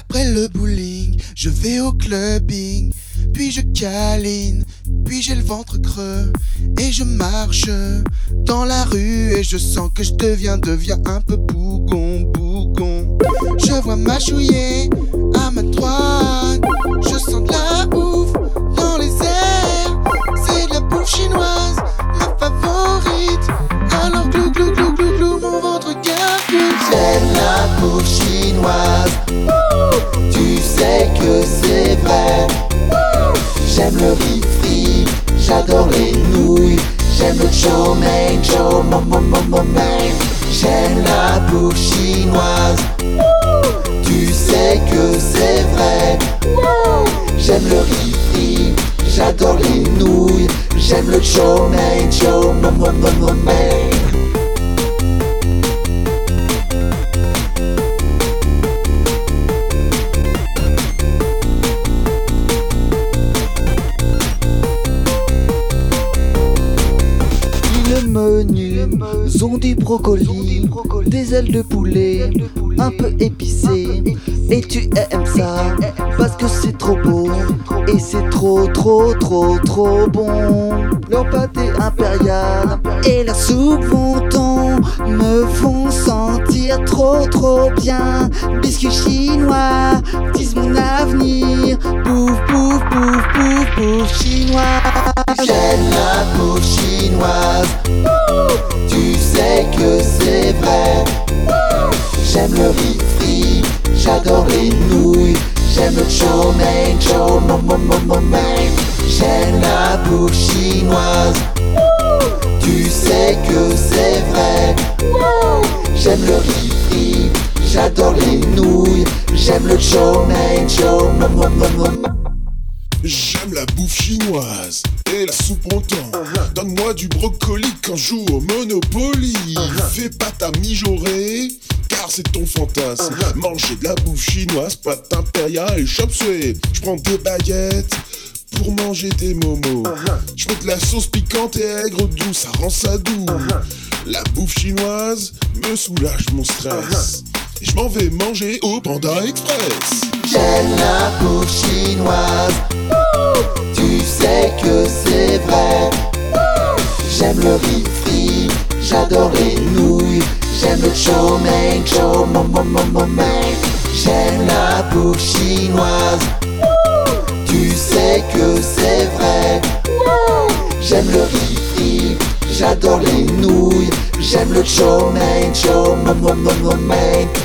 Après le bowling, je vais au clubbing. Puis je câline, puis j'ai le ventre creux. Et je marche dans la rue et je sens que je deviens un peu bougon. Je vois ma chouillée à ma droite. Je sens de la ouf dans les airs. C'est de la bouffe chinoise, ma favorite. Alors glou glou glou glou glou, mon ventre gargouille. C'est de la bouffe chinoise. Tu sais que c'est vrai. J'aime le riz frit, j'adore les nouilles. J'aime le chow mein, chow mein. J'aime la bouffe chinoise. Tu sais que c'est vrai. J'aime le riz frit, j'adore les nouilles. J'aime le chow mein, chow mein. Menus ont du brocoli, des ailes de poulet, un peu épicées. Et tu aimes ça parce que c'est trop beau et c'est trop bon. Leur pâté impérial et la soupe wonton me font sentir trop bien. Biscuits chinois disent mon avenir. Bouffe chinoise. J'aime la bouffe chinoise. Tu sais que c'est vrai. J'aime le riz frit, j'adore les nouilles. J'aime le chow mein, chow mein. J'aime la bouffe chinoise. Tu sais que c'est vrai. J'aime le riz frit, j'adore les nouilles. J'aime le chow mein, chow mein. J'aime la bouffe chinoise et la soupe wonton. Donne-moi du brocoli quand je joue au Monopoly. Fais pas ta mijaurée, car c'est ton fantasme. Manger de la bouffe chinoise, pâte impériale et chop suey. Je prends des baguettes pour manger des momos. Je mets de la sauce piquante et aigre douce, ça rend ça doux. La bouffe chinoise me soulage mon stress. Et je m'en vais manger au Panda Express. J'aime la bouffe chinoise. Tu sais que c'est vrai. J'aime le riz frit, j'adore les nouilles. J'aime le chow mein, chow mein. J'aime la bouffe chinoise. Tu sais que c'est vrai. J'aime le riz frit, j'adore les nouilles. J'aime le chow mein, chow mein.